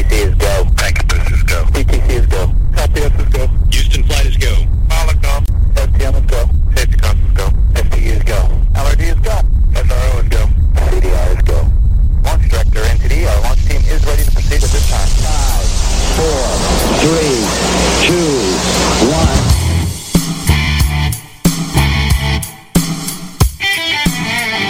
PTC is go. Anchorage is go. PTC is go. LPS is go. Houston flight is go. Pilot go. STM is go. Safety cost is go. STU is go. LRD is go. SRO is go. CDR is go. Launch director, NTD, our launch team is ready to proceed at this time. 5, 4, 3, 2, 1.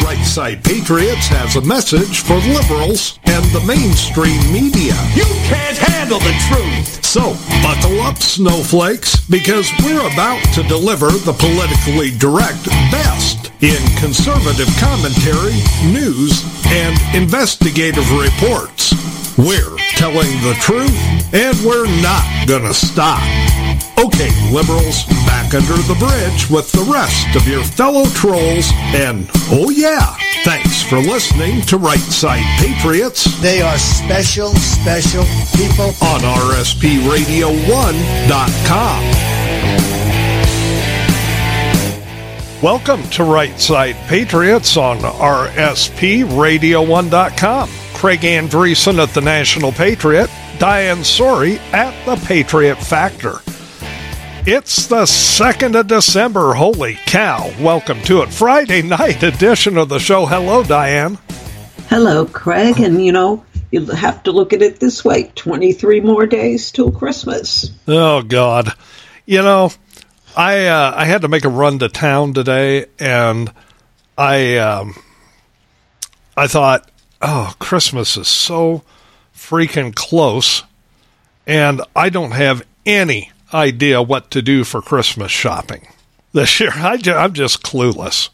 Right Side Patriots has a message for liberals and the mainstream media. You can't handle the truth! So, buckle up, snowflakes, because we're about to deliver the politically direct best in conservative commentary, news, and investigative reports. We're telling the truth, and we're not gonna stop. Okay, liberals, back under the bridge with the rest of your fellow trolls, and, oh yeah, thanks for listening to Right Side Patriots. They are special, special people. On RSPRadio1.com. Welcome to Right Side Patriots on RSPRadio1.com. Craig Andresen at the National Patriot, Diane Sori at the Patriot Factor. It's the 2nd of December. Holy cow. Welcome to it. Friday night edition of the show. Hello, Diane. Hello, Craig. And, you know, you have to look at it this way. 23 more days till Christmas. Oh, God. You know, I had to make a run to town today, and I thought, oh, Christmas is so freaking close, and I don't have any idea what to do for Christmas shopping this year. I'm just clueless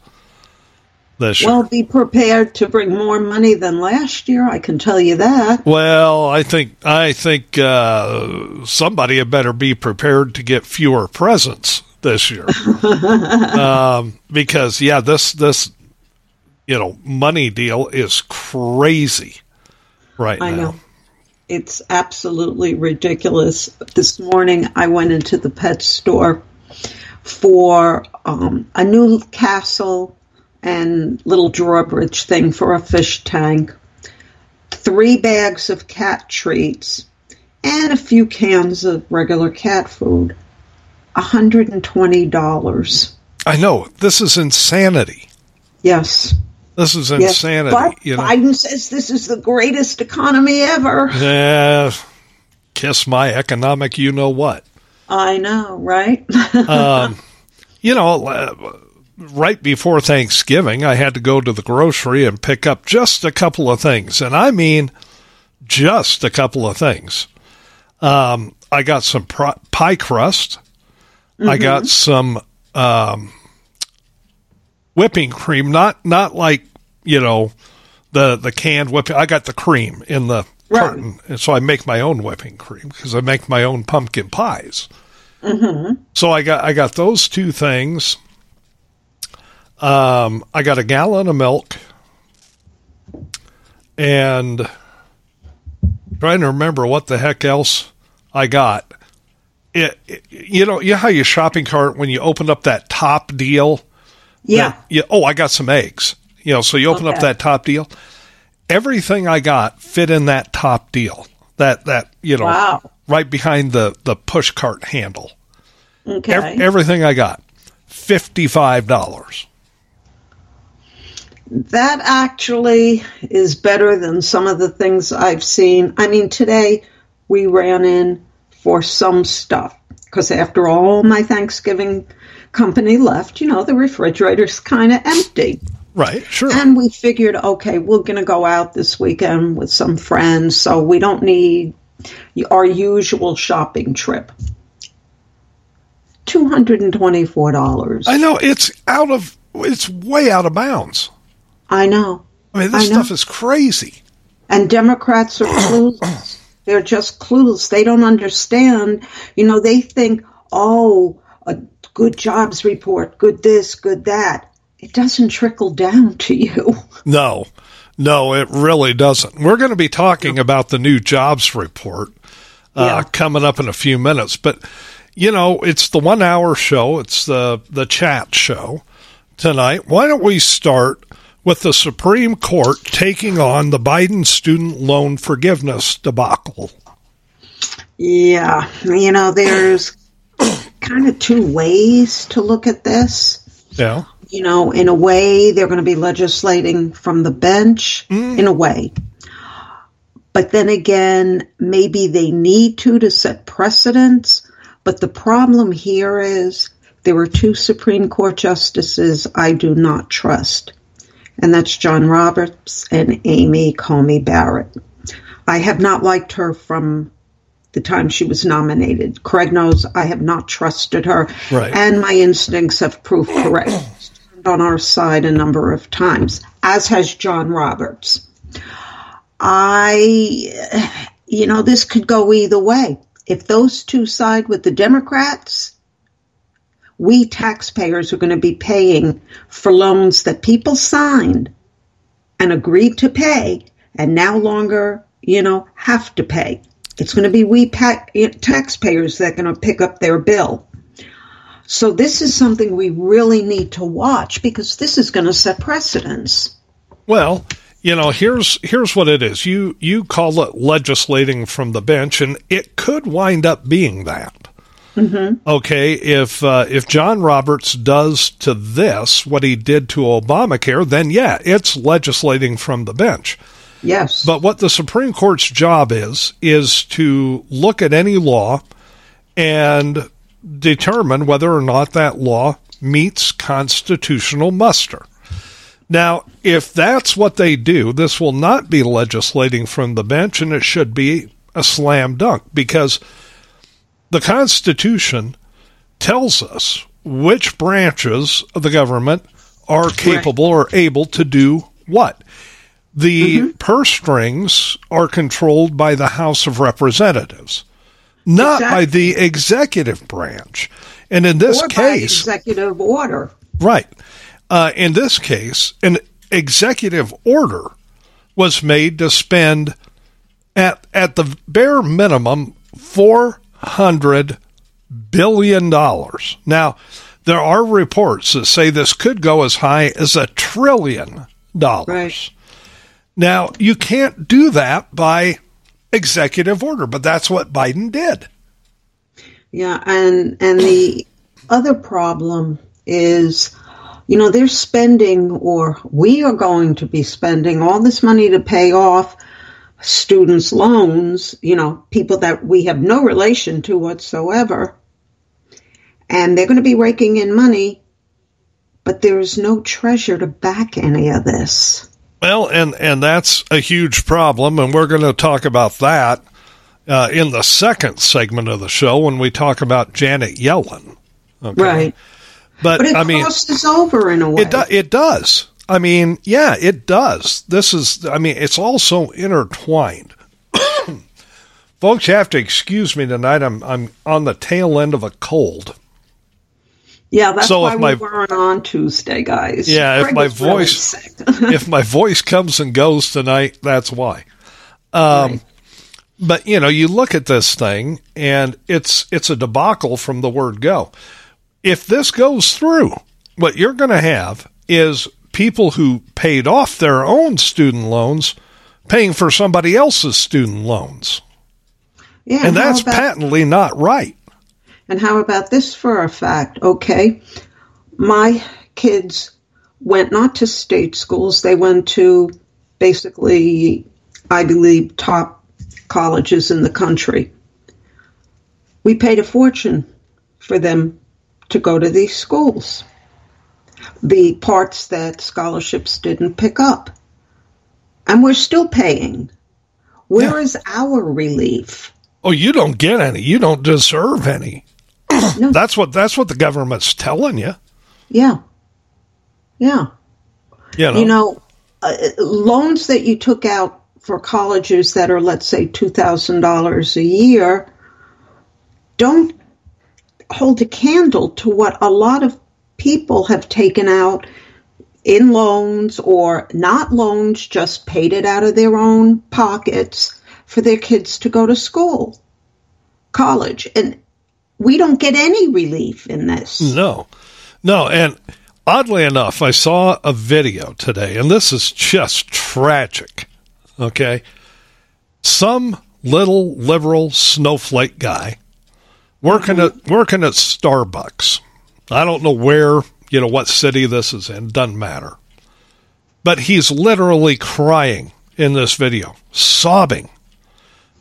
this year. Well, be prepared to bring more money than last year, I can tell you that. Well, I think somebody had better be prepared to get fewer presents this year. Because, yeah, this you know, money deal is crazy right now. I know. It's absolutely ridiculous. This morning, I went into the pet store for a new castle and little drawbridge thing for a fish tank, 3 bags of cat treats, and a few cans of regular cat food. $120. I know. This is insanity. Yes. This is insanity. Yes, but you know? Biden says this is the greatest economy ever. Yeah, kiss my economic you-know-what. I know, right? You know, right before Thanksgiving, I had to go to the grocery and pick up just a couple of things. And I mean just a couple of things. I got some pie crust. Mm-hmm. I got some whipping cream, not like, you know, the canned whipping. I got the cream in the carton, and so I make my own whipping cream because I make my own pumpkin pies. Mm-hmm. So I got those 2 things. I got a gallon of milk, and I'm trying to remember what the heck else I got. It you know how your shopping cart, when you opened up that top deal. Yeah. I got some eggs. You know, so you open up that top deal. Everything I got fit in that top deal. That you know, wow, right behind the push cart handle. Okay. Everything I got, $55. That actually is better than some of the things I've seen. I mean, today we ran in for some stuff because after all my Thanksgiving company left, you know, the refrigerator's kind of empty. Right, sure. And we figured, okay, we're going to go out this weekend with some friends, so we don't need our usual shopping trip. $224. I know, it's way out of bounds. I know. I mean, this stuff is crazy. And Democrats are clueless. They're just clueless. They don't understand. You know, they think, oh, a good jobs report, good this, good that. It doesn't trickle down to you. No, it really doesn't. We're going to be talking about the new jobs report coming up in a few minutes. But, you know, it's the 1-hour show. It's the chat show tonight. Why don't we start with the Supreme Court taking on the Biden student loan forgiveness debacle? Yeah, you know, there's kind of two ways to look at this. Yeah. You know, in a way, they're going to be legislating from the bench, in a way. But then again, maybe they need to set precedents. But the problem here is there are two Supreme Court justices I do not trust, and that's John Roberts and Amy Coney Barrett. I have not liked her from the time she was nominated. Craig knows I have not trusted her, right, and my instincts have proved correct. She's turned on our side a number of times, as has John Roberts. You know, this could go either way. If those two side with the Democrats, we taxpayers are going to be paying for loans that people signed and agreed to pay and now longer, you know, have to pay. It's going to be we taxpayers that are going to pick up their bill. So this is something we really need to watch because this is going to set precedents. Well, you know, here's what it is. You call it legislating from the bench, and it could wind up being that. Mm-hmm. Okay, if John Roberts does to this what he did to Obamacare, then yeah, it's legislating from the bench. Yes. But what the Supreme Court's job is to look at any law and determine whether or not that law meets constitutional muster. Now, if that's what they do, this will not be legislating from the bench, and it should be a slam dunk, because the Constitution tells us which branches of the government are capable or able to do what. The purse strings are controlled by the House of Representatives, not by the executive branch. And in this case, by executive order. Right. In this case, an executive order was made to spend, at the bare minimum, $400 billion. Now, there are reports that say this could go as high as $1 trillion. Right. Now, you can't do that by executive order, but that's what Biden did. Yeah, and the other problem is, you know, they're spending, or we are going to be spending all this money to pay off students' loans, you know, people that we have no relation to whatsoever, and they're going to be raking in money, but there is no treasure to back any of this. Well, and that's a huge problem, and we're going to talk about that in the second segment of the show when we talk about Janet Yellen. Okay? Right. But I mean, it crosses over in a way. It does. I mean, yeah, it does. This is, I mean, it's all so intertwined. Folks, you have to excuse me tonight. I'm on the tail end of a cold. Yeah, that's so why we weren't on Tuesday, guys. Yeah, Craig, if my voice comes and goes tonight, that's why. Right. But you know, you look at this thing, and it's a debacle from the word go. If this goes through, what you're going to have is people who paid off their own student loans paying for somebody else's student loans. Yeah, and that's patently not right. And how about this for a fact? Okay, my kids went not to state schools. They went to basically, I believe, top colleges in the country. We paid a fortune for them to go to these schools, the parts that scholarships didn't pick up. And we're still paying. Where is our relief? Oh, you don't get any. You don't deserve any. No. That's what the government's telling you. Yeah. Yeah. You know, loans that you took out for colleges that are, let's say, $2,000 a year don't hold a candle to what a lot of people have taken out in loans, or not loans, just paid it out of their own pockets for their kids to go to school, college. And we don't get any relief in this. No. And oddly enough, I saw a video today, and this is just tragic. Okay. Some little liberal snowflake guy working at Starbucks. I don't know where, what city this is in. Doesn't matter. But he's literally crying in this video, sobbing,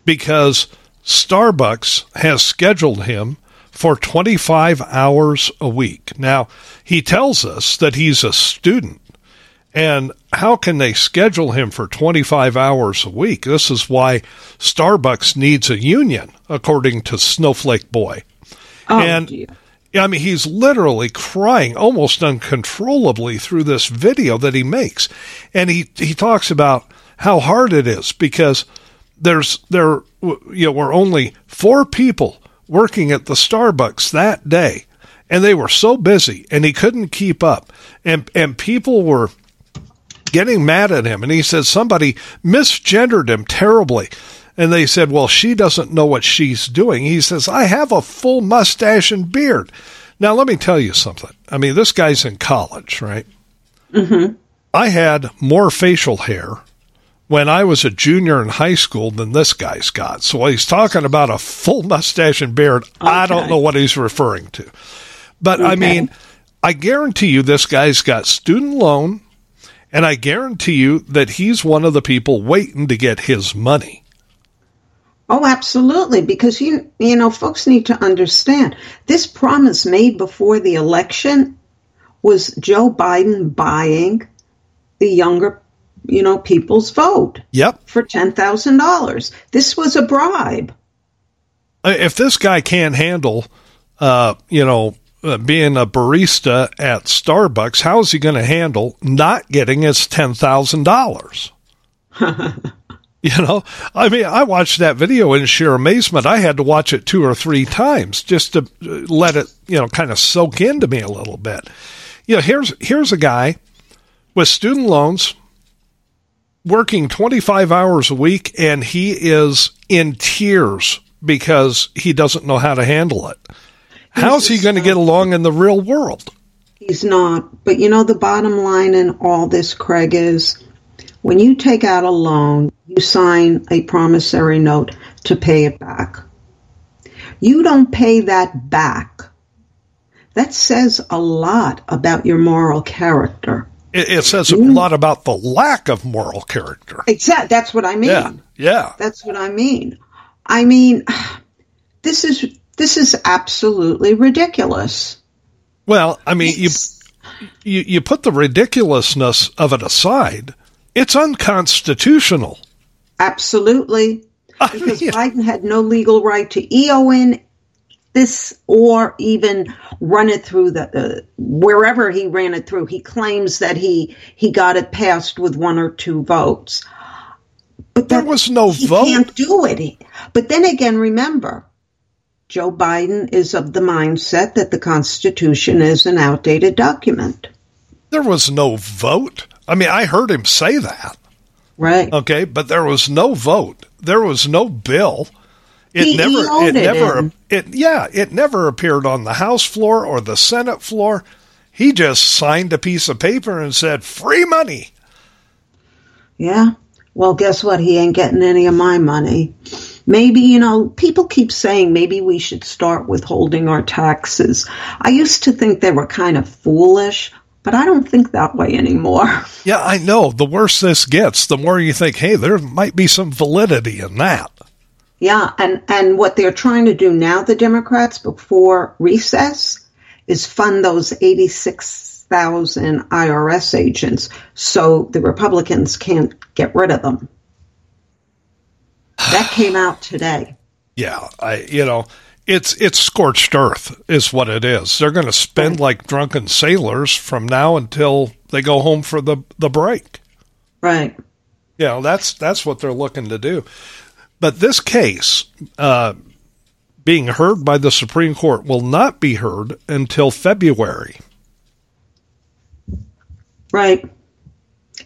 because Starbucks has scheduled him for 25 hours a week. Now, he tells us that he's a student, and how can they schedule him for 25 hours a week? This is why Starbucks needs a union, according to Snowflake Boy. Oh, and dear. I mean, he's literally crying almost uncontrollably through this video that he makes. And he talks about how hard it is because were only 4 people working at the Starbucks that day, and they were so busy and he couldn't keep up, and people were getting mad at him. And he said somebody misgendered him terribly. And they said, well, she doesn't know what she's doing. He says, I have a full mustache and beard. Now, let me tell you something. I mean, this guy's in college, right? Mm-hmm. I had more facial hair when I was a junior in high school than this guy's got. So while he's talking about a full mustache and beard, okay, I don't know what he's referring to. But, okay. I mean, I guarantee you this guy's got student loan, and I guarantee you that he's one of the people waiting to get his money. Oh, absolutely, because, folks need to understand, this promise made before the election was Joe Biden buying the younger, people's vote. Yep. For $10,000. This was a bribe. If this guy can't handle, being a barista at Starbucks, how is he going to handle not getting his $10,000? I mean, I watched that video in sheer amazement. I had to watch it 2 or 3 times just to let it, kind of soak into me a little bit. Here's a guy with student loans working 25 hours a week, and he is in tears because he doesn't know how to handle it. How's he going to get along in the real world? He's not. But, the bottom line in all this, Craig, is when you take out a loan, you sign a promissory note to pay it back. You don't pay that back. That says a lot about your moral character. It says a lot about the lack of moral character. Exactly. That's what I mean. Yeah. That's what I mean. This is absolutely ridiculous. Well, I mean, you put the ridiculousness of it aside. It's unconstitutional. Absolutely. Because Biden had no legal right to EON this or even run it through wherever he ran it through. He claims that he got it passed with 1 or 2 votes. But there was no vote. He can't do it. But then again, remember, Joe Biden is of the mindset that the Constitution is an outdated document. There was no vote. I mean, I heard him say that. Right. Okay, but there was no vote. There was no bill. It never appeared on the House floor or the Senate floor. He just signed a piece of paper and said, "Free money." Yeah. Well, guess what? He ain't getting any of my money. Maybe, people keep saying maybe we should start withholding our taxes. I used to think they were kind of foolish. But I don't think that way anymore. Yeah, I know. The worse this gets, the more you think, hey, there might be some validity in that. Yeah, and what they're trying to do now, the Democrats, before recess, is fund those 86,000 IRS agents so the Republicans can't get rid of them. That came out today. Yeah, It's scorched earth is what it is. They're going to spend like drunken sailors from now until they go home for the break. Right. That's what they're looking to do. But this case being heard by the Supreme Court will not be heard until February. Right.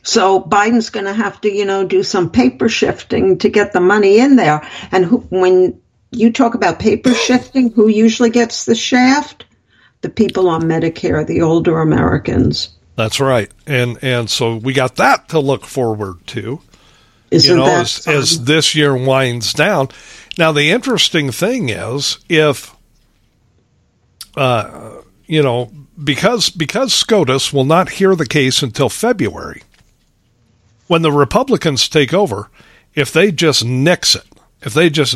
So Biden's going to have to, do some paper shifting to get the money in there. And when you talk about paper shifting, who usually gets the shaft? The people on Medicare, the older Americans. That's right. And so we got that to look forward to. As this year winds down. Now, the interesting thing is if, because SCOTUS will not hear the case until February, when the Republicans take over, if they just nix it, if they just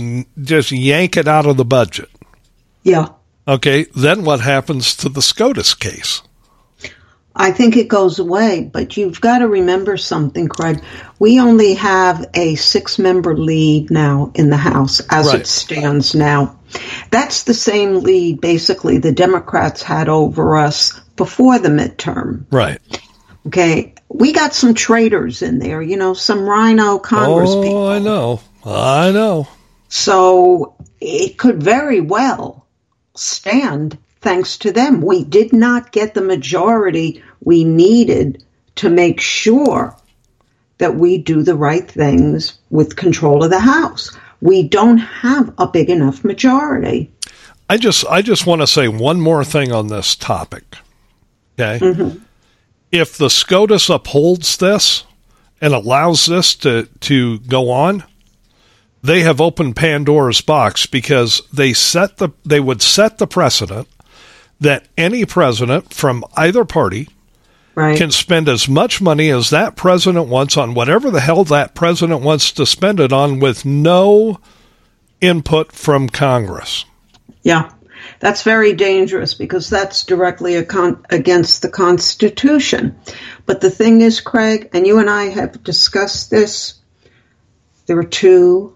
yank it out of the budget. Yeah. Okay, then what happens to the SCOTUS case? I think it goes away, but you've got to remember something, Craig. We only have a 6-member lead now in the House as it stands now. That's the same lead, basically, the Democrats had over us before the midterm. Right. Okay, we got some traitors in there, some rhino Congress people. Oh, I know. So it could very well stand thanks to them. We did not get the majority we needed to make sure that we do the right things with control of the House. We don't have a big enough majority. I just want to say one more thing on this topic. Okay? Mm-hmm. If the SCOTUS upholds this and allows this to go on, they have opened Pandora's box because they would set the precedent that any president from either party can spend as much money as that president wants on whatever the hell that president wants to spend it on with no input from Congress. Yeah, that's very dangerous because that's directly against the Constitution. But the thing is, Craig, and you and I have discussed this, there are two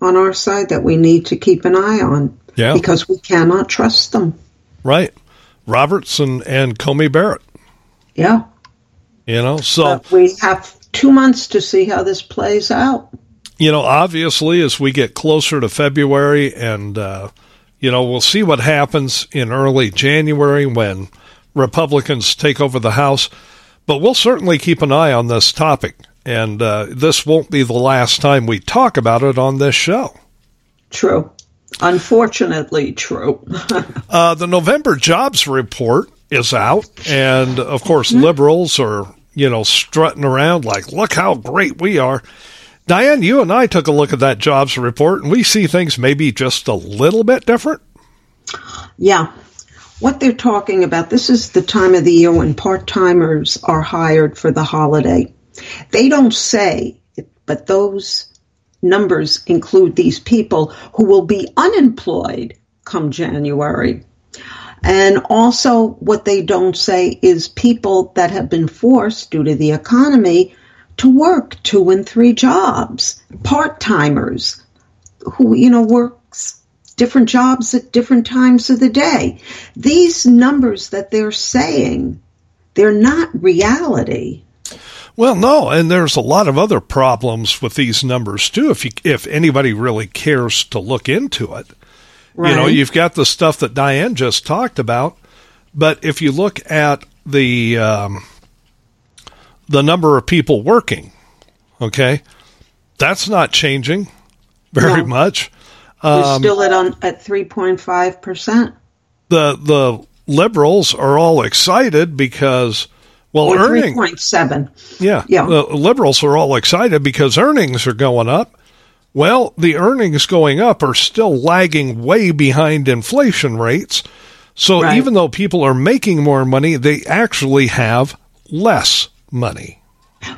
on our side that we need to keep an eye on because we cannot trust them. Right. Roberts and Comey Barrett. Yeah. But we have 2 months to see how this plays out. Obviously, as we get closer to February and, we'll see what happens in early January when Republicans take over the House. But we'll certainly keep an eye on this topic. And this won't be the last time we talk about it on this show. True. Unfortunately true. The November jobs report is out, and of course liberals are, strutting around like, look how great we are. Diane, you and I took a look at that jobs report, and we see things maybe just a little bit different. Yeah. What they're talking about, this is the time of the year when part-timers are hired for the holiday. They don't say, but those numbers include these people who will be unemployed come January. And also what they don't say is people that have been forced due to the economy to work 2 and 3 jobs, part-timers who, works different jobs at different times of the day. These numbers that they're saying, they're not reality. Well, no, and there's a lot of other problems with these numbers, too, if anybody really cares to look into it. Right. You've got the stuff that Diane just talked about, but if you look at the number of people working, okay, that's not changing very much. We're still at 3.5%. The liberals are all excited because... Well, 3.7. Yeah. The liberals are all excited because earnings are going up. Well, the earnings going up are still lagging way behind inflation rates. So even though people are making more money, they actually have less money.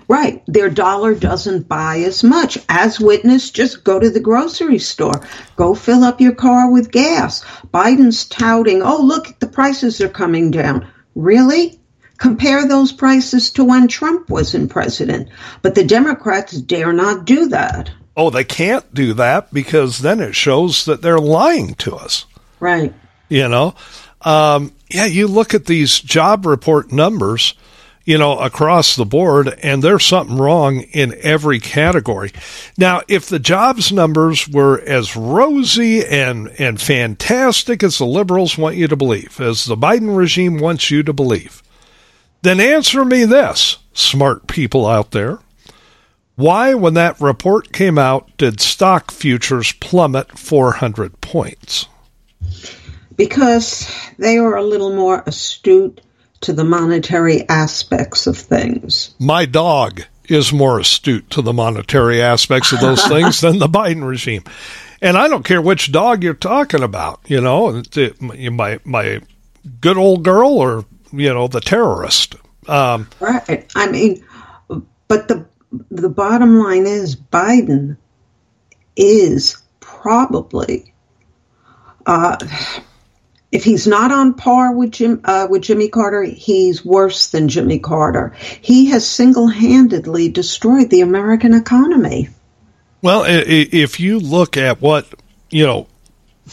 Right. Their dollar doesn't buy as much. As witnessed, just go to the grocery store. Go fill up your car with gas. Biden's touting, look, the prices are coming down. Really? Compare those prices to when Trump was in president. But the Democrats dare not do that. Oh, they can't do that because then it shows that they're lying to us. Right. You look at these job report numbers, across the board, and there's something wrong in every category. Now, if the jobs numbers were as rosy and fantastic as the liberals want you to believe, as the Biden regime wants you to believe, then answer me this, smart people out there. Why, when that report came out, did stock futures plummet 400 points? Because they were a little more astute to the monetary aspects of things. My dog is more astute to the monetary aspects of those things than the Biden regime. And I don't care which dog you're talking about, you know, my good old girl or, you know, the terrorist. Right. I mean, but the bottom line is Biden is probably, if he's not on par with Jimmy Carter, he's worse than Jimmy Carter. He has single-handedly destroyed the American economy. Well, if you look at what, you know,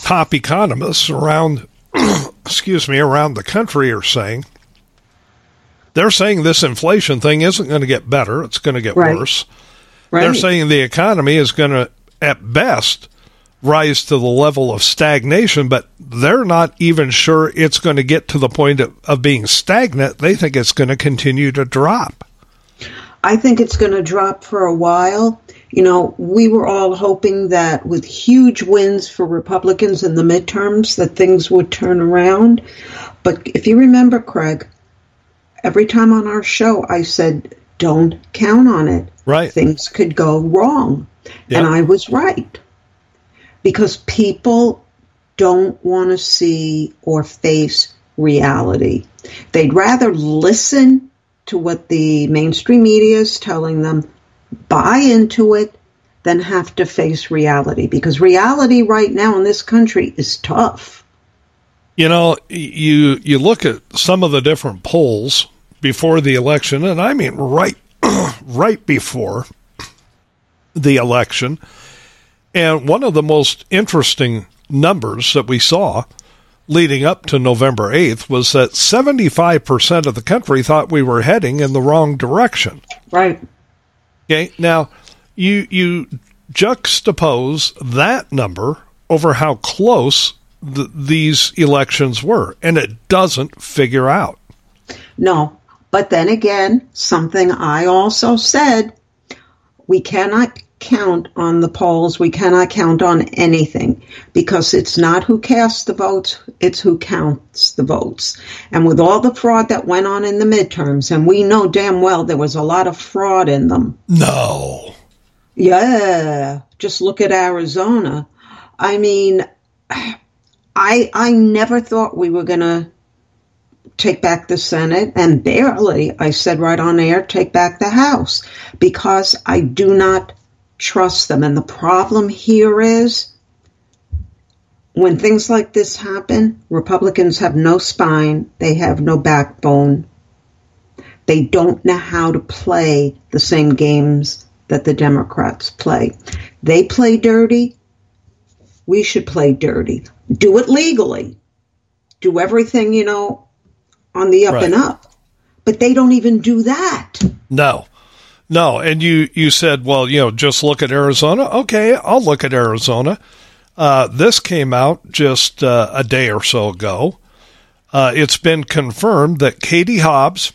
top economists around, around the country are saying, they're saying this inflation thing isn't going to get better. It's going to get worse. Right. They're saying the economy is going to, at best, rise to the level of stagnation, but they're not even sure it's going to get to the point of being stagnant. They think it's going to continue to drop. I think it's going to drop for a while. You know, we were all hoping that with huge wins for Republicans in the midterms that things would turn around. But if you remember, Craig, every time on our show I said, don't count on it. Right. Things could go wrong. Yep. And I was right. Because people don't want to see or face reality. They'd rather listen to what the mainstream media is telling them, buy into it, than have to face reality. Because reality right now in this country is tough. You know, you look at some of the different polls before the election, and I mean right before the election. And one of the most interesting numbers that we saw leading up to November 8th was that 75% of the country thought we were heading in the wrong direction. Right. Okay. Now, you juxtapose that number over how close these elections were, and it doesn't figure out. No. But then again, something I also said, we cannot count on the polls. We cannot count on anything because it's not who casts the votes, it's who counts the votes. And with all the fraud that went on in the midterms, and we know damn well there was a lot of fraud in them. No. Yeah. Just look at Arizona. I mean, I never thought we were going to take back the Senate, and barely, I said right on air, take back the House, because I do not trust them. And the problem here is when things like this happen, Republicans have no spine. They have no backbone. They don't know how to play the same games that the Democrats play. They play dirty. We should play dirty. Do it legally. Do everything, you know, on the up and up. But they don't even do that. No. No, and you said, well, you know, just look at Arizona. Okay, I'll look at Arizona. This came out just a day or so ago. It's been confirmed that Katie Hobbs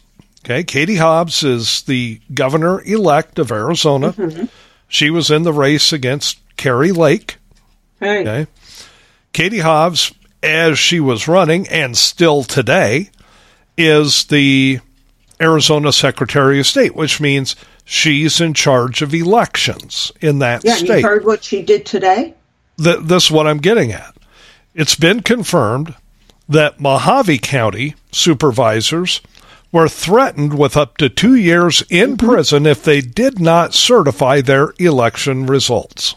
is the governor-elect of Arizona. Mm-hmm. She was in the race against Carrie Lake. Hey. Okay. Katie Hobbs, as she was running and still today, is the Arizona Secretary of State, which means she's in charge of elections in that state. Yeah, you heard what she did today? This is what I'm getting at. It's been confirmed that Mohave County supervisors were threatened with up to 2 years in prison if they did not certify their election results.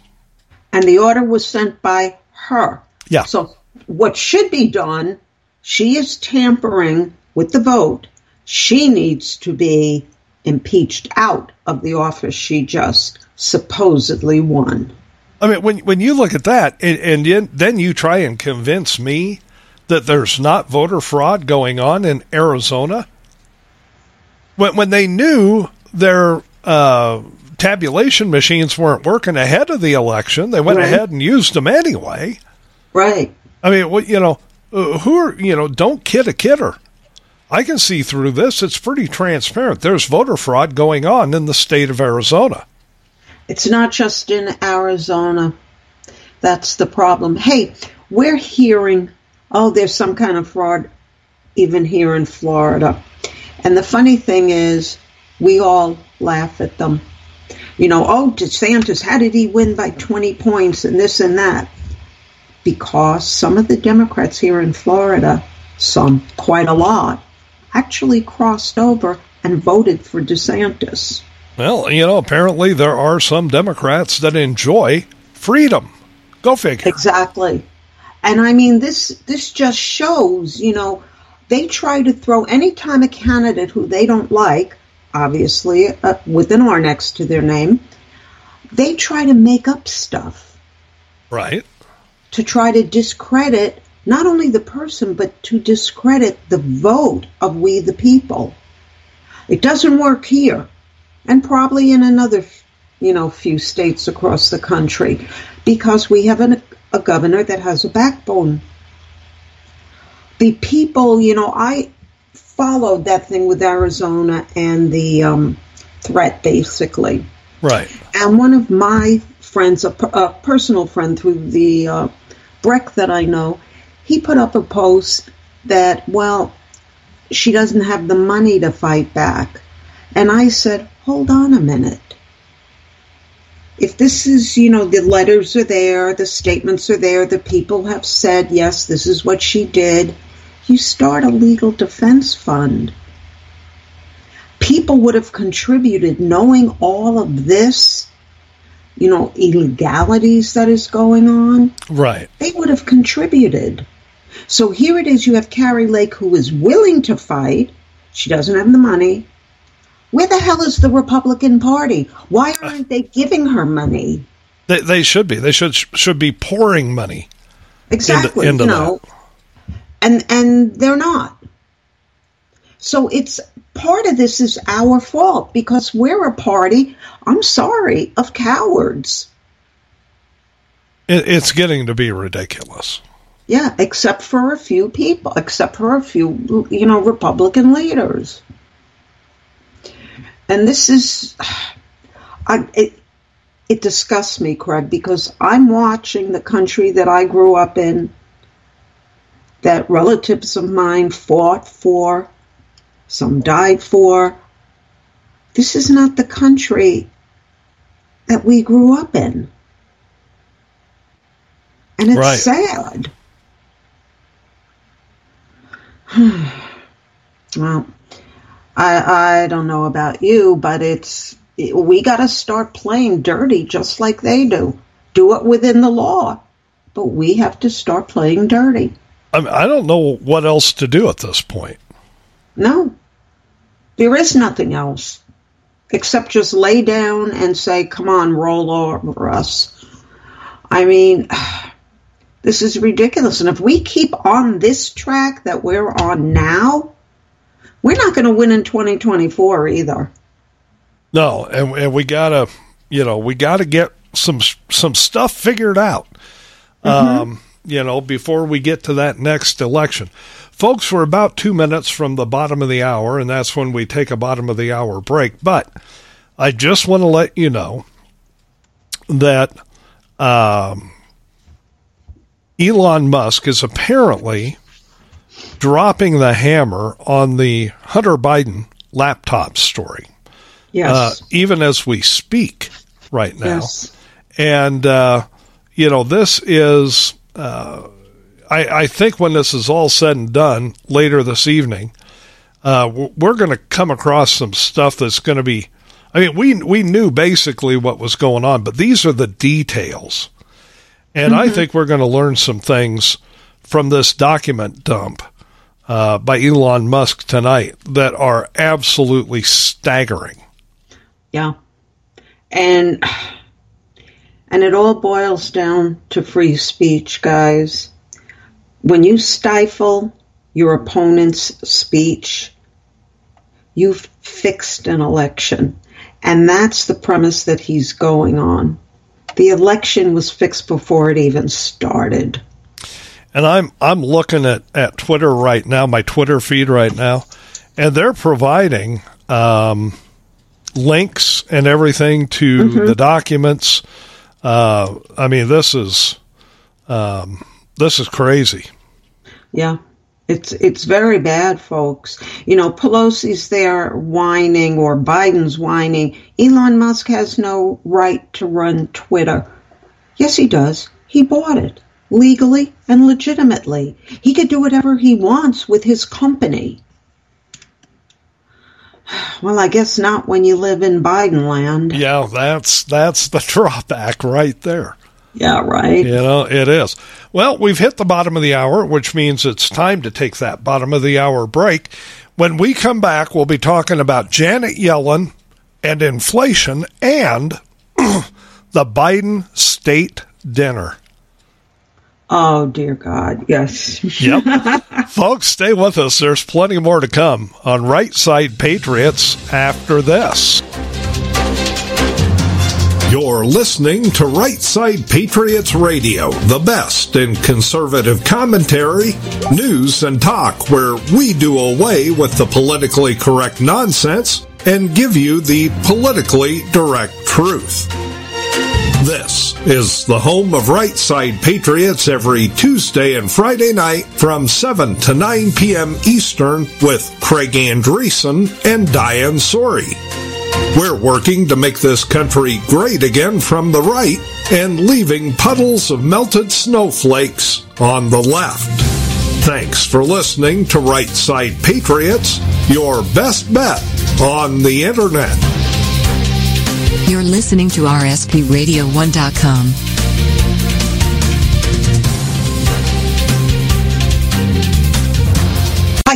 And the order was sent by her. Yeah. So what should be done, she is tampering with the vote. She needs to be impeached out of the office she just supposedly won. I mean, when you look at that, and then you try and convince me that there's not voter fraud going on in Arizona, when they knew their tabulation machines weren't working ahead of the election, they went ahead and used them anyway. Right. I mean, well, you know, don't kid a kidder. I can see through this. It's pretty transparent. There's voter fraud going on in the state of Arizona. It's not just in Arizona. That's the problem. Hey, we're hearing, oh, there's some kind of fraud even here in Florida. And the funny thing is, we all laugh at them. You know, oh, DeSantis, how did he win by 20 points and this and that? Because some of the Democrats here in Florida, some, quite a lot, actually crossed over and voted for DeSantis. Well, you know, apparently there are some Democrats that enjoy freedom. Go figure. Exactly. And I mean, this just shows, you know, they try to throw any time a candidate who they don't like, obviously, with an R next to their name, they try to make up stuff. Right. To try to discredit not only the person, but to discredit the vote of we the people. It doesn't work here, and probably in another, you know, few states across the country, because we have a governor that has a backbone. The people, you know, I followed that thing with Arizona and the threat, basically. Right. And one of my friends, a personal friend through the Breck that I know, he put up a post that, well, she doesn't have the money to fight back. And I said, hold on a minute. If this is, you know, the letters are there, the statements are there, the people have said, yes, this is what she did, you start a legal defense fund. People would have contributed knowing all of this, you know, illegalities that is going on. Right. They would have contributed. So here it is, you have Carrie Lake who is willing to fight. She doesn't have the money. Where the hell is the Republican Party? Why aren't they giving her money? They should be. They should be pouring money. Exactly. Into you know, and they're not. So it's part of this is our fault because we're a party, I'm sorry, of cowards. It's getting to be ridiculous. Yeah, except for a few people, except for a few, you know, Republican leaders. And this is, it disgusts me, Craig, because I'm watching the country that I grew up in, that relatives of mine fought for, some died for. This is not the country that we grew up in. And it's right. Sad. Well. I don't know about you, but we got to start playing dirty just like they do. Do it within the law, but we have to start playing dirty. I mean, I don't know what else to do at this point. No, there is nothing else except just lay down and say, come on, roll over us. I mean, this is ridiculous. And if we keep on this track that we're on now, we're not going to win in 2024 either. No, and we gotta, you know, we gotta get some stuff figured out, you know, before we get to that next election, folks. We're about 2 minutes from the bottom of the hour, and that's when we take a bottom of the hour break. But I just want to let you know that Elon Musk is apparently dropping the hammer on the Hunter Biden laptop story. Yes. Even as we speak right now. Yes. And, you know, this is, I think when this is all said and done later this evening, we're going to come across some stuff that's going to be, I mean, we knew basically what was going on, but these are the details. And I think we're going to learn some things from this document dump by Elon Musk tonight that are absolutely staggering. Yeah. And it all boils down to free speech, guys. When you stifle your opponent's speech, you've fixed an election. And that's the premise that he's going on. The election was fixed before it even started. And I'm looking at Twitter right now, my Twitter feed right now, and they're providing links and everything to the documents. I mean, this is crazy. Yeah, It's very bad, folks. You know, Pelosi's there whining or Biden's whining. Elon Musk has no right to run Twitter. Yes, he does. He bought it legally and legitimately. He could do whatever he wants with his company. Well, I guess not when you live in Biden land. Yeah, that's the drawback right there. Yeah, right. You know, it is. Well, we've hit the bottom of the hour, which means it's time to take that bottom of the hour break. When we come back, we'll be talking about Janet Yellen and inflation and the Biden state dinner. Oh, dear God. Yes. Yep. Folks, stay with us. There's plenty more to come on Right Side Patriots after this. You're listening to Right Side Patriots Radio, the best in conservative commentary, news, and talk, where we do away with the politically correct nonsense and give you the politically direct truth. This is the home of Right Side Patriots every Tuesday and Friday night from 7 to 9 p.m. Eastern with Craig Andresen and Diane Sori. We're working to make this country great again from the right and leaving puddles of melted snowflakes on the left. Thanks for listening to Right Side Patriots, your best bet on the internet. You're listening to RSPRadio1.com. Hi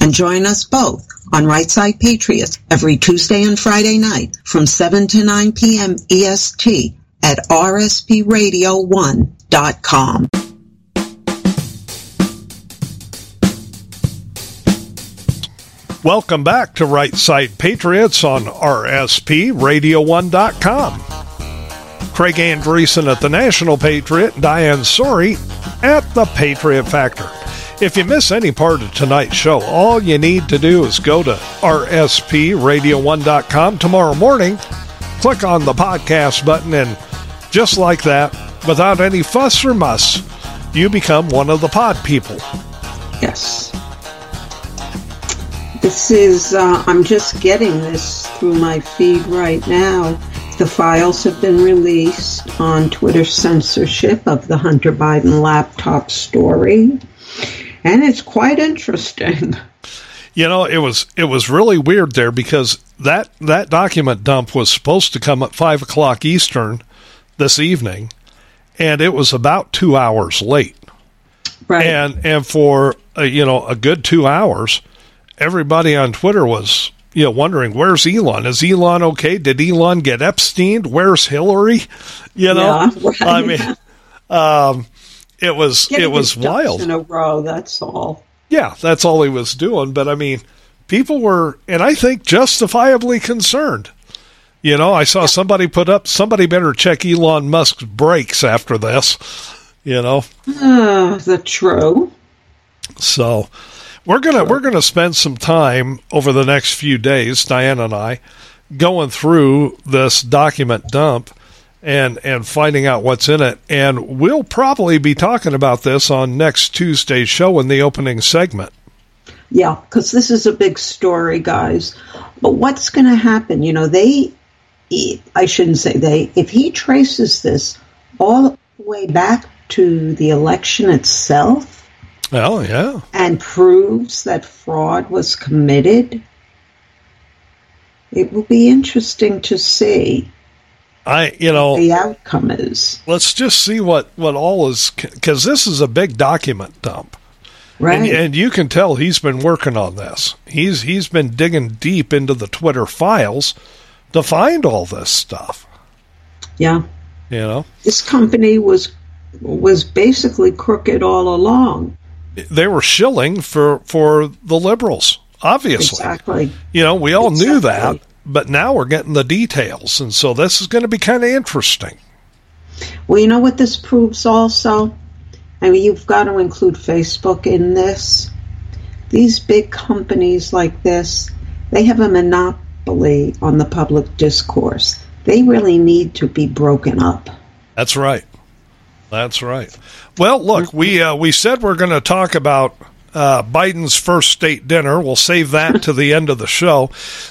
And join us both on Right Side Patriots every Tuesday and Friday night from 7 to 9 p.m. EST at RSPRadio1.com. Welcome back to Right Side Patriots on RSPRadio1.com. Craig Andresen at the National Patriot, Diane Sori at the Patriot Factor. If you miss any part of tonight's show, all you need to do is go to RSPRadio1.com tomorrow morning, click on the podcast button, and just like that, without any fuss or muss, you become one of the pod people. Yes. This is, I'm just getting this through my feed right now. The files have been released on Twitter censorship of the Hunter Biden laptop story. And it's quite interesting. You know, it was really weird there, because that document dump was supposed to come at 5 o'clock Eastern this evening, and it was about 2 hours late. Right. And for, a good 2 hours, everybody on Twitter was, wondering, where's Elon? Is Elon okay? Did Elon get Epsteined? Where's Hillary? Yeah, right. I mean... It was wild. In a row, that's all. Yeah, that's all he was doing. But I mean, people were, and I think justifiably concerned. I saw somebody put up, somebody better check Elon Musk's brakes after this. Is that true? So we're gonna spend some time over the next few days, Diane and I, going through this document dump. And finding out what's in it. And we'll probably be talking about this on next Tuesday's show in the opening segment. Yeah, because this is a big story, guys. But what's going to happen? If he traces this all the way back to the election itself. Oh, yeah. And proves that fraud was committed. It will be interesting to see. The outcome is. Let's just see what all is, because this is a big document dump. Right. And you can tell he's been working on this. He's been digging deep into the Twitter files to find all this stuff. Yeah. You know? This company was basically crooked all along. They were shilling for the liberals, obviously. Exactly. You know, we all knew that, but now we're getting the details, and so this is going to be kind of interesting. Well, you know what this proves also? I mean, you've got to include Facebook in this. These big companies like this, they have a monopoly on the public discourse. They really need to be broken up. That's right. That's right. Well, look, we said we're going to talk about Biden's first state dinner. We'll save that to the end of the show.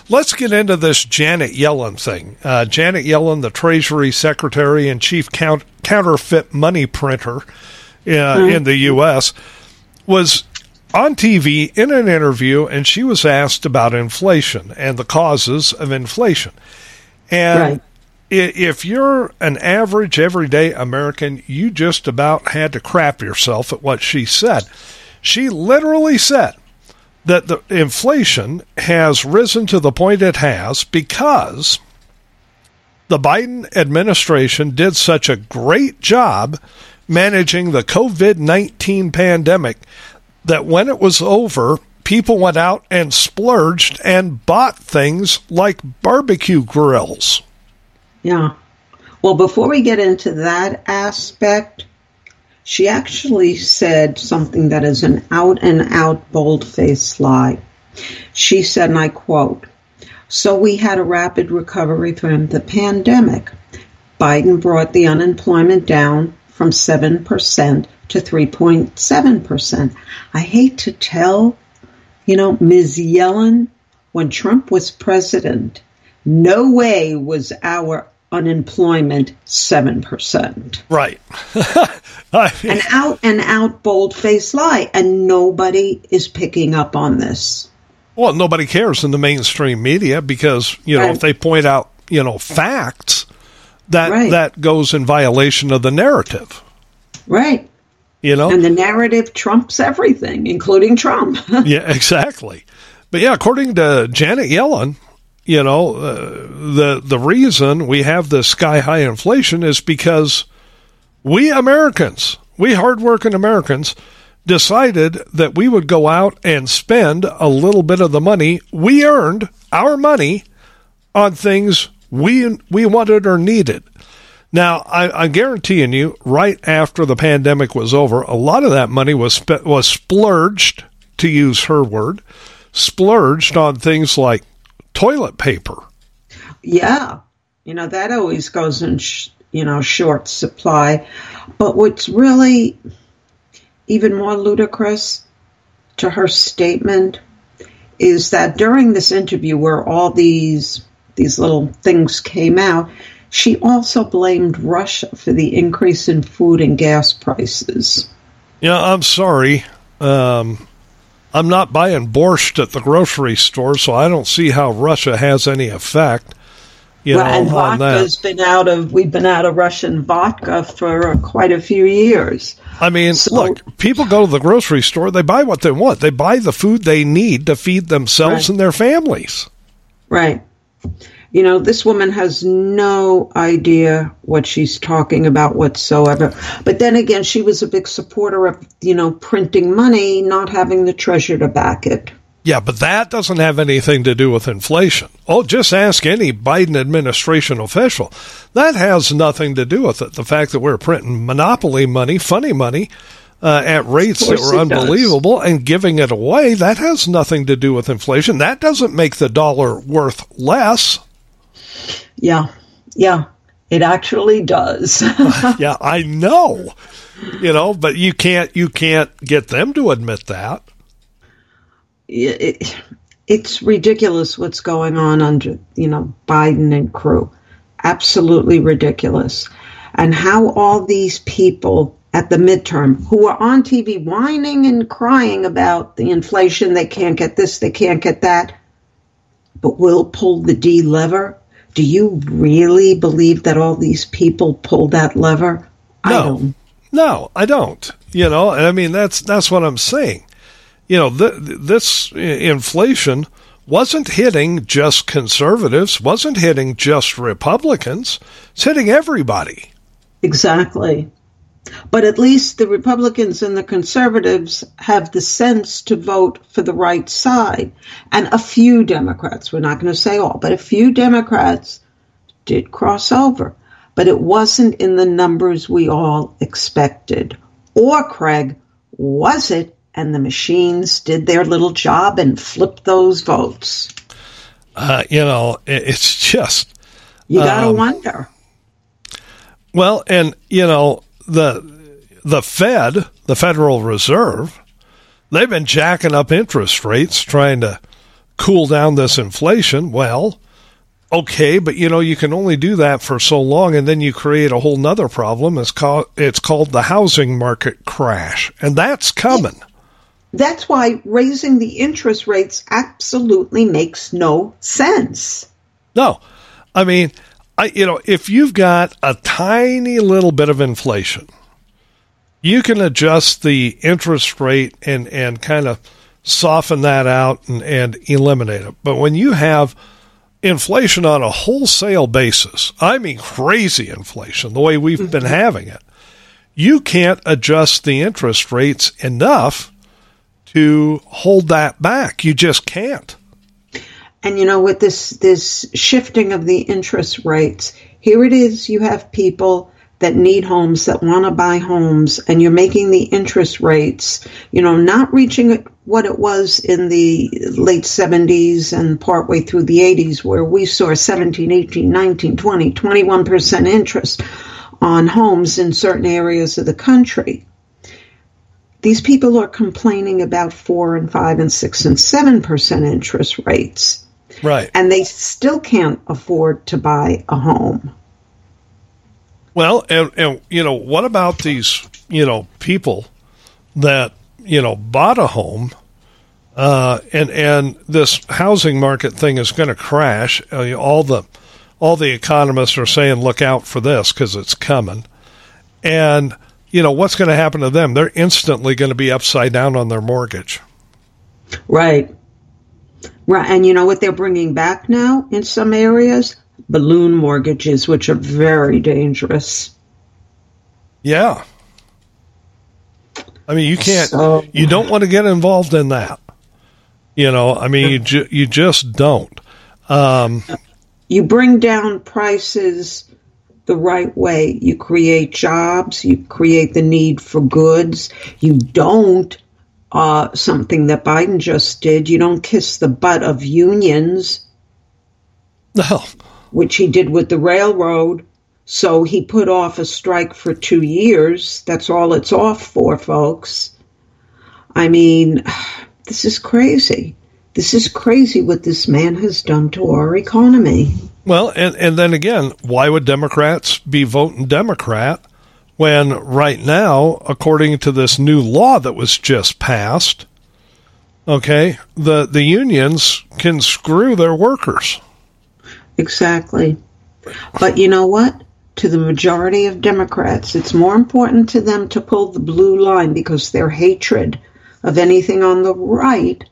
Let's get into this Janet Yellen thing. Janet Yellen, the Treasury Secretary and chief counterfeit money printer in the U.S., was on TV in an interview, and she was asked about inflation and the causes of inflation. And right. If you're an average, everyday American, you just about had to crap yourself at what she said. She literally said that the inflation has risen to the point it has because the Biden administration did such a great job managing the COVID-19 pandemic that when it was over, people went out and splurged and bought things like barbecue grills. Yeah. Well, before we get into that aspect, she actually said something that is an out-and-out bold-faced lie. She said, and I quote, "So we had a rapid recovery from the pandemic. Biden brought the unemployment down from 7% to 3.7%. I hate to tell, you know, Ms. Yellen, when Trump was president, no way was our unemployment 7%. Right. I mean, an out-and-out bold-faced lie, and nobody is picking up on this. Well, nobody cares in the mainstream media because, you know, if they point out, you know, facts, that goes in violation of the narrative. Right. You know? And the narrative trumps everything, including Trump. Yeah, exactly. But yeah, according to Janet Yellen, you know, the reason we have this sky-high inflation is because we Americans, we hardworking Americans, decided that we would go out and spend a little bit of the money we earned, our money, on things we wanted or needed. Now, I'm guaranteeing you, right after the pandemic was over, a lot of that money was splurged, to use her word, splurged on things like toilet paper. Yeah. You know, that always goes in, short supply. But what's really even more ludicrous to her statement is that during this interview where all these little things came out, she also blamed Russia for the increase in food and gas prices. Yeah, I'm sorry. I'm not buying borscht at the grocery store, so I don't see how Russia has any effect. You know, on that. We've been out of Russian vodka for quite a few years. I mean, so, look, people go to the grocery store, they buy what they want. They buy the food they need to feed themselves and their families. Right. You know, this woman has no idea what she's talking about whatsoever. But then again, she was a big supporter of, you know, printing money, not having the treasury to back it. Yeah, but that doesn't have anything to do with inflation. Oh, just ask any Biden administration official. That has nothing to do with it. The fact that we're printing monopoly money, funny money, at rates that were unbelievable and giving it away, that has nothing to do with inflation. That doesn't make the dollar worth less. Yeah, it actually does. Yeah, I know, you know, but you can't get them to admit that. It's ridiculous what's going on under, you know, Biden and crew. Absolutely ridiculous. And how all these people at the midterm who are on TV whining and crying about the inflation, they can't get this, they can't get that, but will pull the D lever. Do you really believe that all these people pull that lever? No, I don't. You know, and I mean, that's what I'm saying. you know, this inflation wasn't hitting just conservatives, wasn't hitting just Republicans. It's hitting everybody. Exactly. But at least the Republicans and the conservatives have the sense to vote for the right side. And a few Democrats, we're not going to say all, but a few Democrats did cross over. But it wasn't in the numbers we all expected. Or, Craig, was it? And the machines did their little job and flipped those votes. You know, it's just... You got to wonder. Well, and, you know... The Fed, the Federal Reserve, they've been jacking up interest rates, trying to cool down this inflation. Well, okay, but you know, you can only do that for so long, and then you create a whole nother problem. It's called the housing market crash, and that's coming. That's why raising the interest rates absolutely makes no sense. No, I mean... you know, if you've got a tiny little bit of inflation, you can adjust the interest rate and kind of soften that out and eliminate it. But when you have inflation on a wholesale basis, I mean crazy inflation, the way we've been having it, you can't adjust the interest rates enough to hold that back. You just can't. And, you know, with this shifting of the interest rates, here it is. You have people that need homes, that want to buy homes, and you're making the interest rates, you know, not reaching what it was in the late 70s and partway through the 80s, where we saw 17, 18, 19, 20, 21% interest on homes in certain areas of the country. These people are complaining about 4 and 5 and 6 and 7% interest rates. Right. And they still can't afford to buy a home. Well, and you know, what about these, you know, people that, you know, bought a home and this housing market thing is going to crash. All the economists are saying, look out for this because it's coming. And, you know, what's going to happen to them? They're instantly going to be upside down on their mortgage. Right. Right, and you know what they're bringing back now in some areas? Balloon mortgages, which are very dangerous. Yeah. I mean, you can't, you don't want to get involved in that. You know, I mean, you just don't. You bring down prices the right way. You create jobs. You create the need for goods. You don't. Something that Biden just did. You don't kiss the butt of unions. No. Which he did with the railroad. So he put off a strike for 2 years. That's all it's off for, folks. I mean, this is crazy. This is crazy what this man has done to our economy. Well, and then again, why would Democrats be voting Democrat? When right now, according to this new law that was just passed, okay, the unions can screw their workers. Exactly. But you know what? To the majority of Democrats, it's more important to them to pull the blue line because their hatred of anything on the right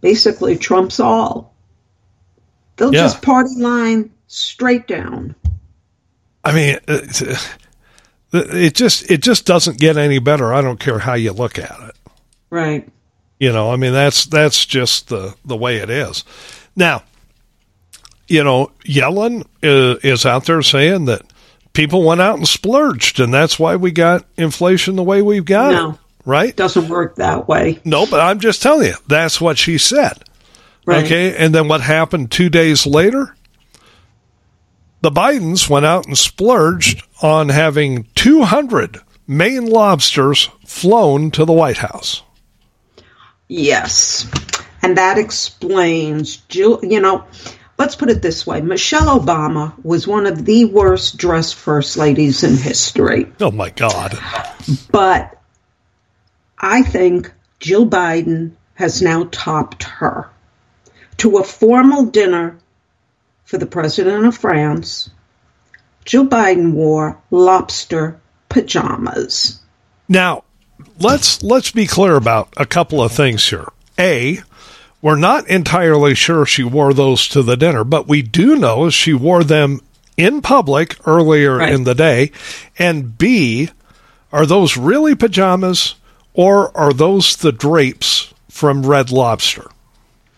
basically trumps all. They'll just party line straight down. I mean... It just doesn't get any better. I don't care how you look at it. Right. You know, I mean, that's just the way it is. Now, you know, Yellen is out there saying that people went out and splurged, and that's why we got inflation the way we've got it. Right? It doesn't work that way. No, but I'm just telling you, that's what she said. Right. Okay, and then what happened 2 days later? The Bidens went out and splurged on having 200 Maine lobsters flown to the White House. Yes. And that explains, Jill, you know, let's put it this way. Michelle Obama was one of the worst dressed first ladies in history. Oh, my God. But I think Jill Biden has now topped her to a formal dinner. For the president of France, Jill Biden wore lobster pajamas. Now, let's be clear about a couple of things here. A, we're not entirely sure she wore those to the dinner, but we do know she wore them in public earlier in the day. And B, are those really pajamas or are those the drapes from Red Lobster?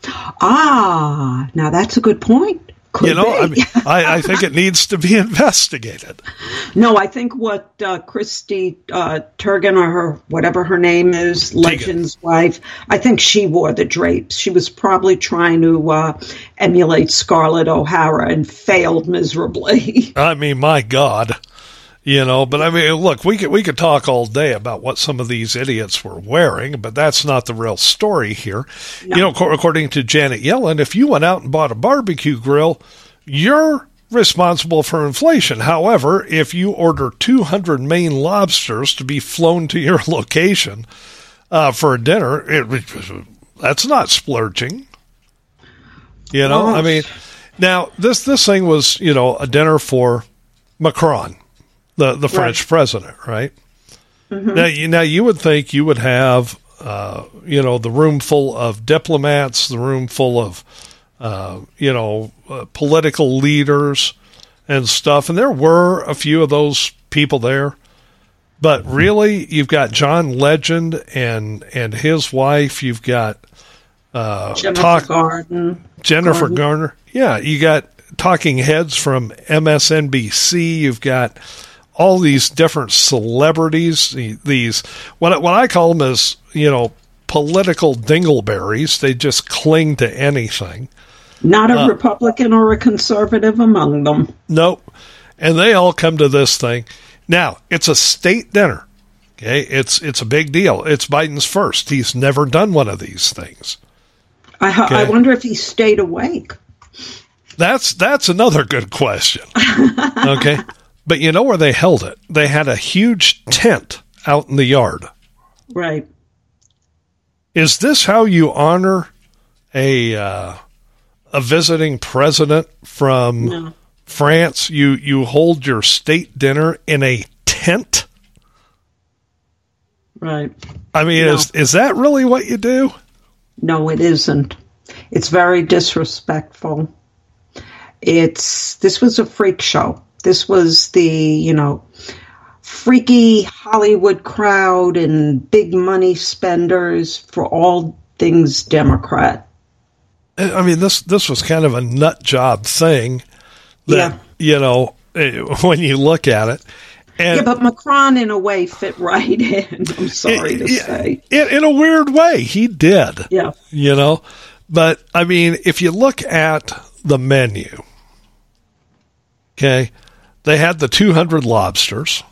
Ah, now that's a good point. Could you know, I mean, I think it needs to be investigated. No, I think what Christy Turgan, or her, whatever her name is, Legend's wife, I think she wore the drapes. She was probably trying to emulate Scarlett O'Hara and failed miserably. I mean, my God. You know, but I mean, look, we could talk all day about what some of these idiots were wearing, but that's not the real story here. No. You know, according to Janet Yellen, if you went out and bought a barbecue grill, you're responsible for inflation. However, if you order 200 Maine lobsters to be flown to your location for dinner, that's not splurging. You know, I mean, now this thing was, you know, a dinner for Macron. The French president, right? Mm-hmm. Now, you would think you would have, you know, the room full of diplomats, the room full of, you know, political leaders and stuff. And there were a few of those people there. But really, you've got John Legend and his wife. You've got Jennifer Garner. Yeah, you got talking heads from MSNBC. You've got all these different celebrities, these, what I call them is, you know, political dingleberries. They just cling to anything. Not a Republican or a conservative among them. Nope. And they all come to this thing. Now, it's a state dinner. Okay. It's a big deal. It's Biden's first. He's never done one of these things. Okay? I wonder if he stayed awake. That's another good question. Okay. But you know where they held it? They had a huge tent out in the yard. Right. Is this how you honor a visiting president from France? You hold your state dinner in a tent? Right. I mean, is that really what you do? No, it isn't. It's very disrespectful. This was a freak show. This was the, you know, freaky Hollywood crowd and big money spenders for all things Democrat. I mean, this was kind of a nut job thing that, you know, when you look at it. And but Macron, in a way, fit right in, I'm sorry to say. In a weird way, he did. Yeah. You know, but, I mean, if you look at the menu, okay, they had the 200 lobsters.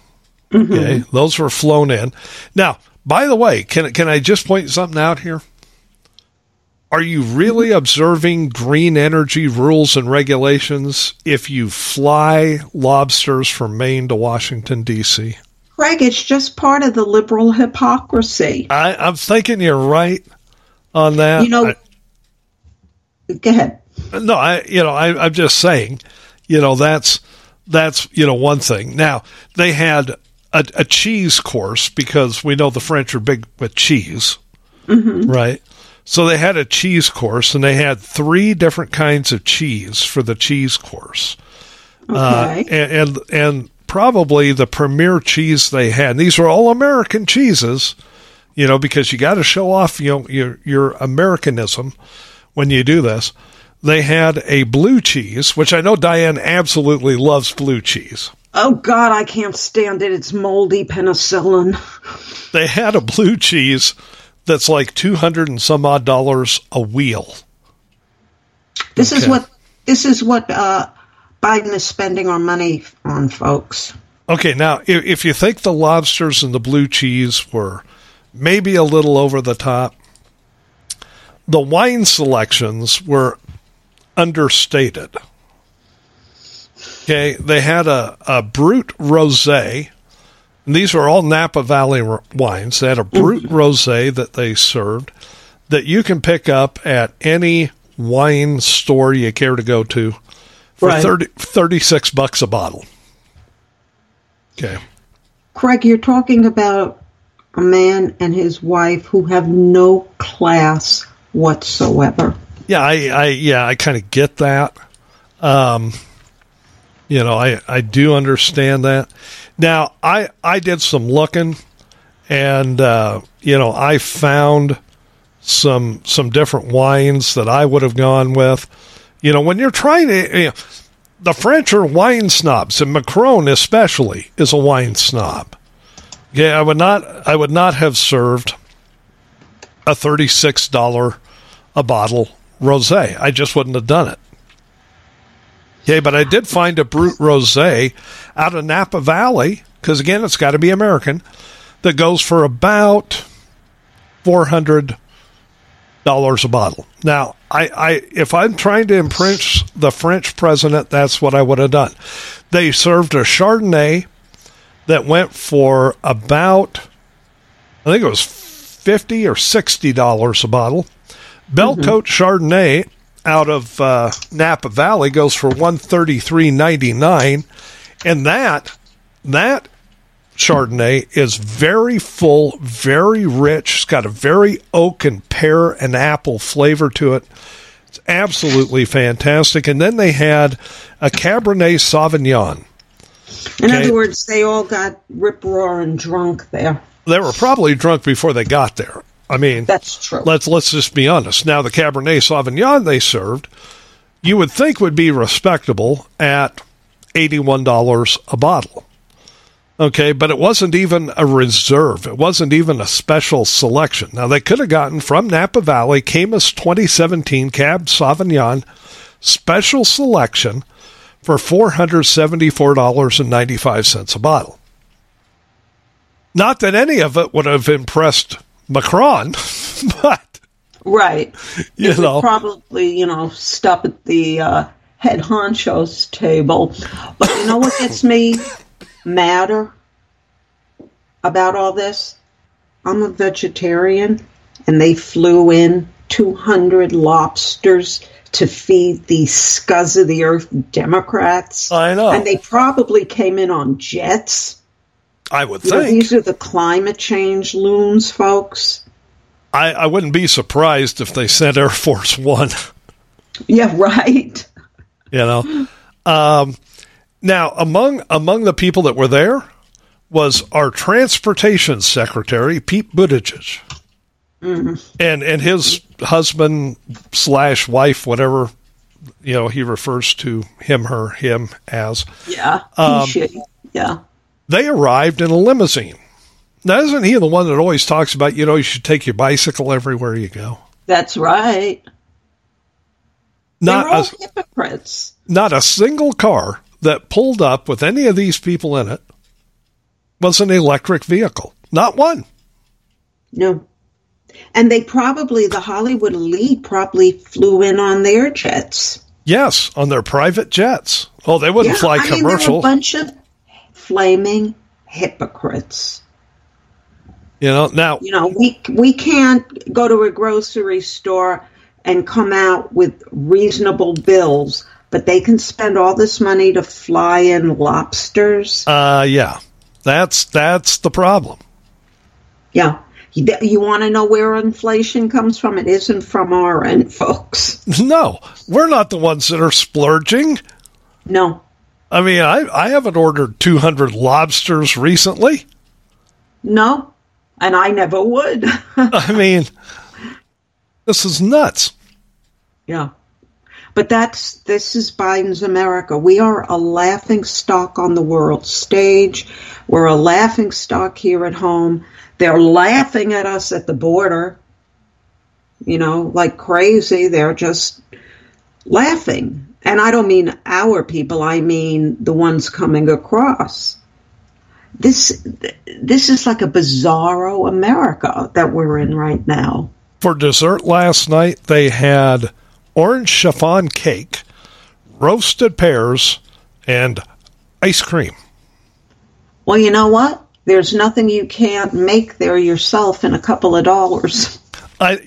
Mm-hmm. Okay, those were flown in. Now, by the way, can I just point something out here? Are you really observing green energy rules and regulations if you fly lobsters from Maine to Washington, D.C.? Craig, it's just part of the liberal hypocrisy. I'm thinking you're right on that. You know, go ahead. No, I'm just saying. You know, that's you know, one thing. Now, they had a cheese course because we know the French are big with cheese, right? So they had a cheese course, and they had three different kinds of cheese for the cheese course. Okay. And probably the premier cheese they had, and these were all American cheeses, you know, because you got to show off, you know, your Americanism when you do this. They had a blue cheese, which I know Diane absolutely loves blue cheese. Oh, God, I can't stand it. It's moldy penicillin. They had a blue cheese that's like $200 and some odd a wheel. This is what Biden is spending our money on, folks. Okay, now, if you think the lobsters and the blue cheese were maybe a little over the top, the wine selections were understated. Okay, they had a Brut Rosé, and these were all Napa Valley wines. They had a Brut Rosé that they served that you can pick up at any wine store you care to go to for $36 a bottle. Okay. Craig, you're talking about a man and his wife who have no class whatsoever. Yeah, I kind of get that. I do understand that. Now, I did some looking, and I found some different wines that I would have gone with. You know, when you're trying to, the French are wine snobs, and Macron especially is a wine snob. Yeah, I would not have served a $36 a bottle rosé. I just wouldn't have done it. Yeah, but I did find a Brut rosé out of Napa Valley, because again, it's got to be American, that goes for about $400 a bottle. Now, if I'm trying to impress the French president, that's what I would have done. They served a Chardonnay that went for about, I think it was $50 or $60 a bottle. Belcote Chardonnay out of Napa Valley goes for $133.99, and that Chardonnay is very full, very rich. It's got a very oak and pear and apple flavor to it. It's absolutely fantastic. And then they had a Cabernet Sauvignon. In other words, they all got rip-roaring drunk there. They were probably drunk before they got there. I mean, that's true. Let's just be honest. Now, the Cabernet Sauvignon they served, you would think would be respectable at $81 a bottle. Okay, but it wasn't even a reserve. It wasn't even a special selection. Now, they could have gotten from Napa Valley, Caymus 2017 Cab Sauvignon special selection for $474.95 a bottle. Not that any of it would have impressed Macron, but right, you know, probably stop at the head honcho's table. But you know what gets me madder about all this? I'm a vegetarian, and they flew in 200 lobsters to feed the scuzz of the earth Democrats. I know, and they probably came in on jets. I would think. These are the climate change loons, folks. I wouldn't be surprised if they sent Air Force One. Yeah, right. Now, among the people that were there was our Transportation Secretary, Pete Buttigieg. Mm-hmm. And his husband / wife, whatever, he refers to him, her, him as. Yeah, she, yeah. They arrived in a limousine. Now, isn't he the one that always talks about, you should take your bicycle everywhere you go? That's right. They're all hypocrites. Not a single car that pulled up with any of these people in it was an electric vehicle. Not one. No. And the Hollywood elite probably flew in on their jets. Yes, on their private jets. Oh, they wouldn't fly commercial. There were a bunch of flaming hypocrites. Now we can't go to a grocery store and come out with reasonable bills, but they can spend all this money to fly in lobsters. Yeah, that's the problem. Yeah, you want to know where inflation comes from? It isn't from our end, folks. No, we're not the ones that are splurging. No. I mean, I haven't ordered 200 lobsters recently. No, and I never would. I mean, this is nuts. Yeah. But this is Biden's America. We are a laughing stock on the world stage. We're a laughing stock here at home. They're laughing at us at the border, like crazy. They're just laughing. And I don't mean our people, I mean the ones coming across. This is like a bizarro America that we're in right now. For dessert last night, they had orange chiffon cake, roasted pears, and ice cream. Well, you know what? There's nothing you can't make there yourself in a couple of dollars. I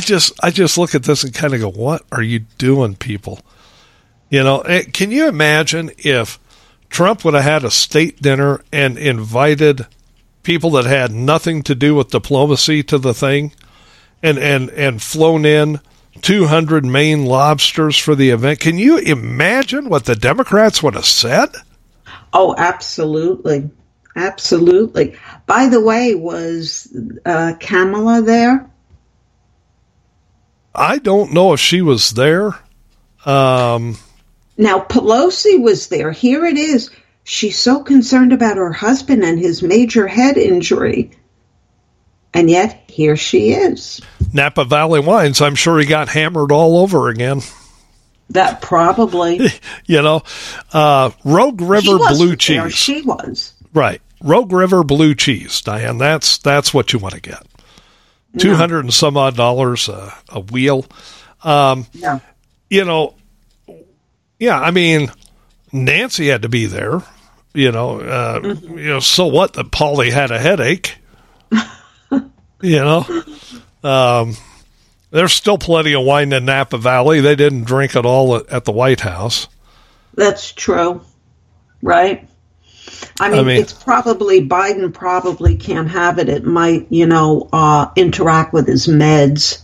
just look at this and kind of go, what are you doing, people? Can you imagine if Trump would have had a state dinner and invited people that had nothing to do with diplomacy to the thing, and flown in 200 Maine lobsters for the event. Can you imagine what the Democrats would have said? Oh, absolutely. Absolutely. By the way, was Kamala there? I don't know if she was there. Now, Pelosi was there. Here it is. She's so concerned about her husband and his major head injury. And yet, here she is. Napa Valley Wines, I'm sure he got hammered all over again. That probably. Rogue River Blue Cheese. There, she was. Right. Rogue River Blue Cheese, Diane. That's what you want to get. $200 and some odd a wheel. I mean, Nancy had to be there. So what that Polly had a headache. There's still plenty of wine in Napa Valley. They didn't drink it all at the White House. That's true, right? I mean, it's probably Biden probably can't have it. It might, interact with his meds.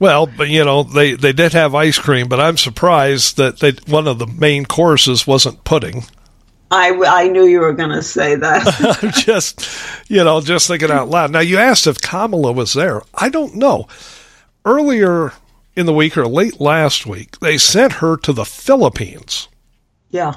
Well, but they did have ice cream, but I'm surprised that one of the main courses wasn't pudding. I knew you were going to say that. I'm just thinking out loud. Now, you asked if Kamala was there. I don't know. Earlier in the week or late last week, they sent her to the Philippines. Yeah.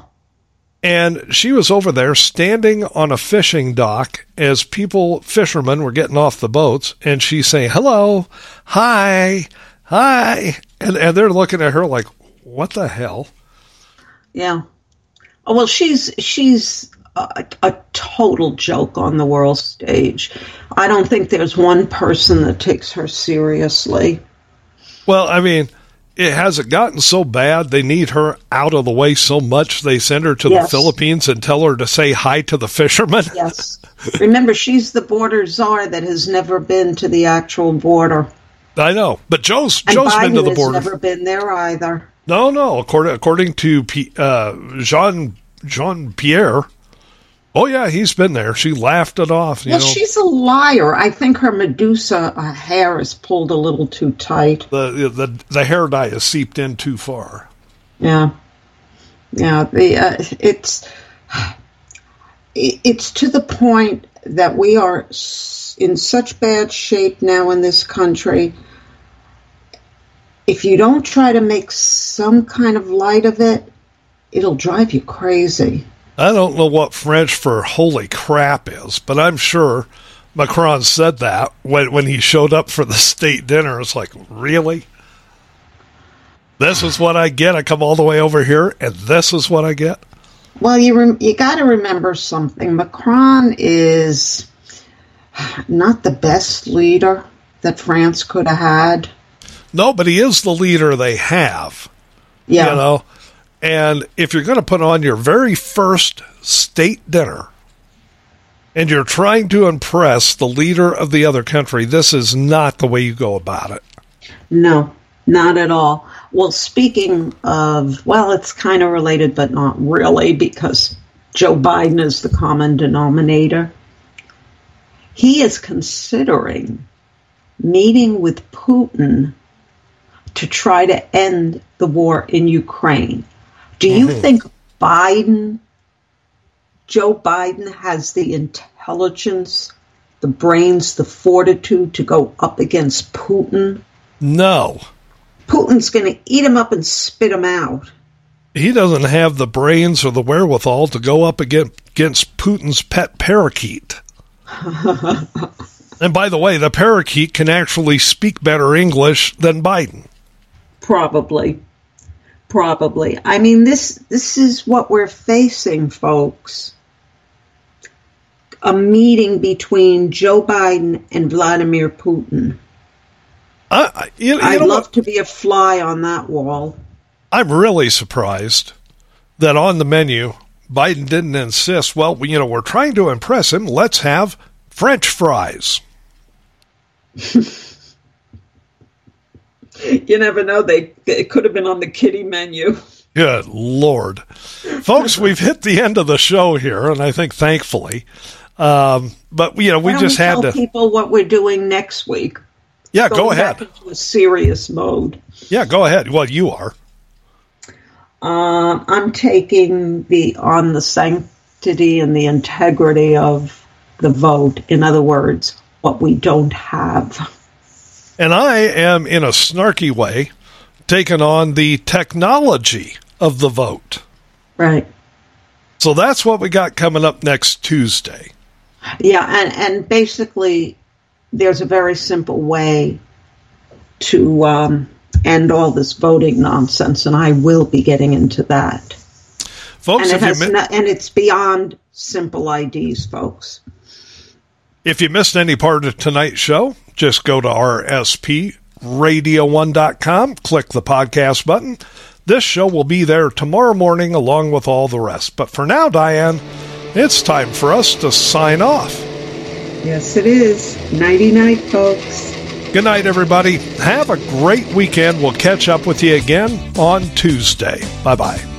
And she was over there standing on a fishing dock as fishermen were getting off the boats, and she's saying, hello, hi. And they're looking at her like, what the hell? Yeah. Oh, well, she's a total joke on the world stage. I don't think there's one person that takes her seriously. Well, I mean, it hasn't gotten so bad. They need her out of the way so much they send her to the Philippines and tell her to say hi to the fishermen. Yes. Remember, she's the border czar that has never been to the actual border. I know. But Joe's been to the border. Has never been there either. No. According to Jean-Pierre, oh, yeah, he's been there. She laughed it off. Well, she's a liar. I think her Medusa hair is pulled a little too tight. The hair dye is seeped in too far. Yeah. It's to the point that we are in such bad shape now in this country. If you don't try to make some kind of light of it, it'll drive you crazy. I don't know what French for holy crap is, but I'm sure Macron said that when he showed up for the state dinner. It's like, really? This is what I get? I come all the way over here, and this is what I get? Well, you got to remember something. Macron is not the best leader that France could have had. No, but he is the leader they have. Yeah. And if you're going to put on your very first state dinner and you're trying to impress the leader of the other country, this is not the way you go about it. No, not at all. Well, speaking of, it's kind of related, but not really, because Joe Biden is the common denominator. He is considering meeting with Putin to try to end the war in Ukraine. Do you think Joe Biden has the intelligence, the brains, the fortitude to go up against Putin? No. Putin's going to eat him up and spit him out. He doesn't have the brains or the wherewithal to go up against Putin's pet parakeet. And by the way, the parakeet can actually speak better English than Biden. Probably. I mean, this is what we're facing, folks. A meeting between Joe Biden and Vladimir Putin. I'd love to be a fly on that wall. I'm really surprised that on the menu, Biden didn't insist, we're trying to impress him. Let's have French fries. You never know. It could have been on the kiddie menu. Good Lord. Folks, we've hit the end of the show here, and I think thankfully. But you know, we just had to tell people what we're doing next week. Yeah, go ahead. Back into a serious mode. Yeah, go ahead. Well, you are. I'm taking on the sanctity and the integrity of the vote. In other words, what we don't have. And I am, in a snarky way, taking on the technology of the vote. Right. So that's what we got coming up next Tuesday. Yeah, and basically, there's a very simple way to end all this voting nonsense, and I will be getting into that. Folks, and it's beyond simple IDs, folks. If you missed any part of tonight's show, just go to RSPRadio1.com, click the podcast button. This show will be there tomorrow morning along with all the rest. But for now, Diane, it's time for us to sign off. Yes, it is. Nighty-night, folks. Good night, everybody. Have a great weekend. We'll catch up with you again on Tuesday. Bye-bye.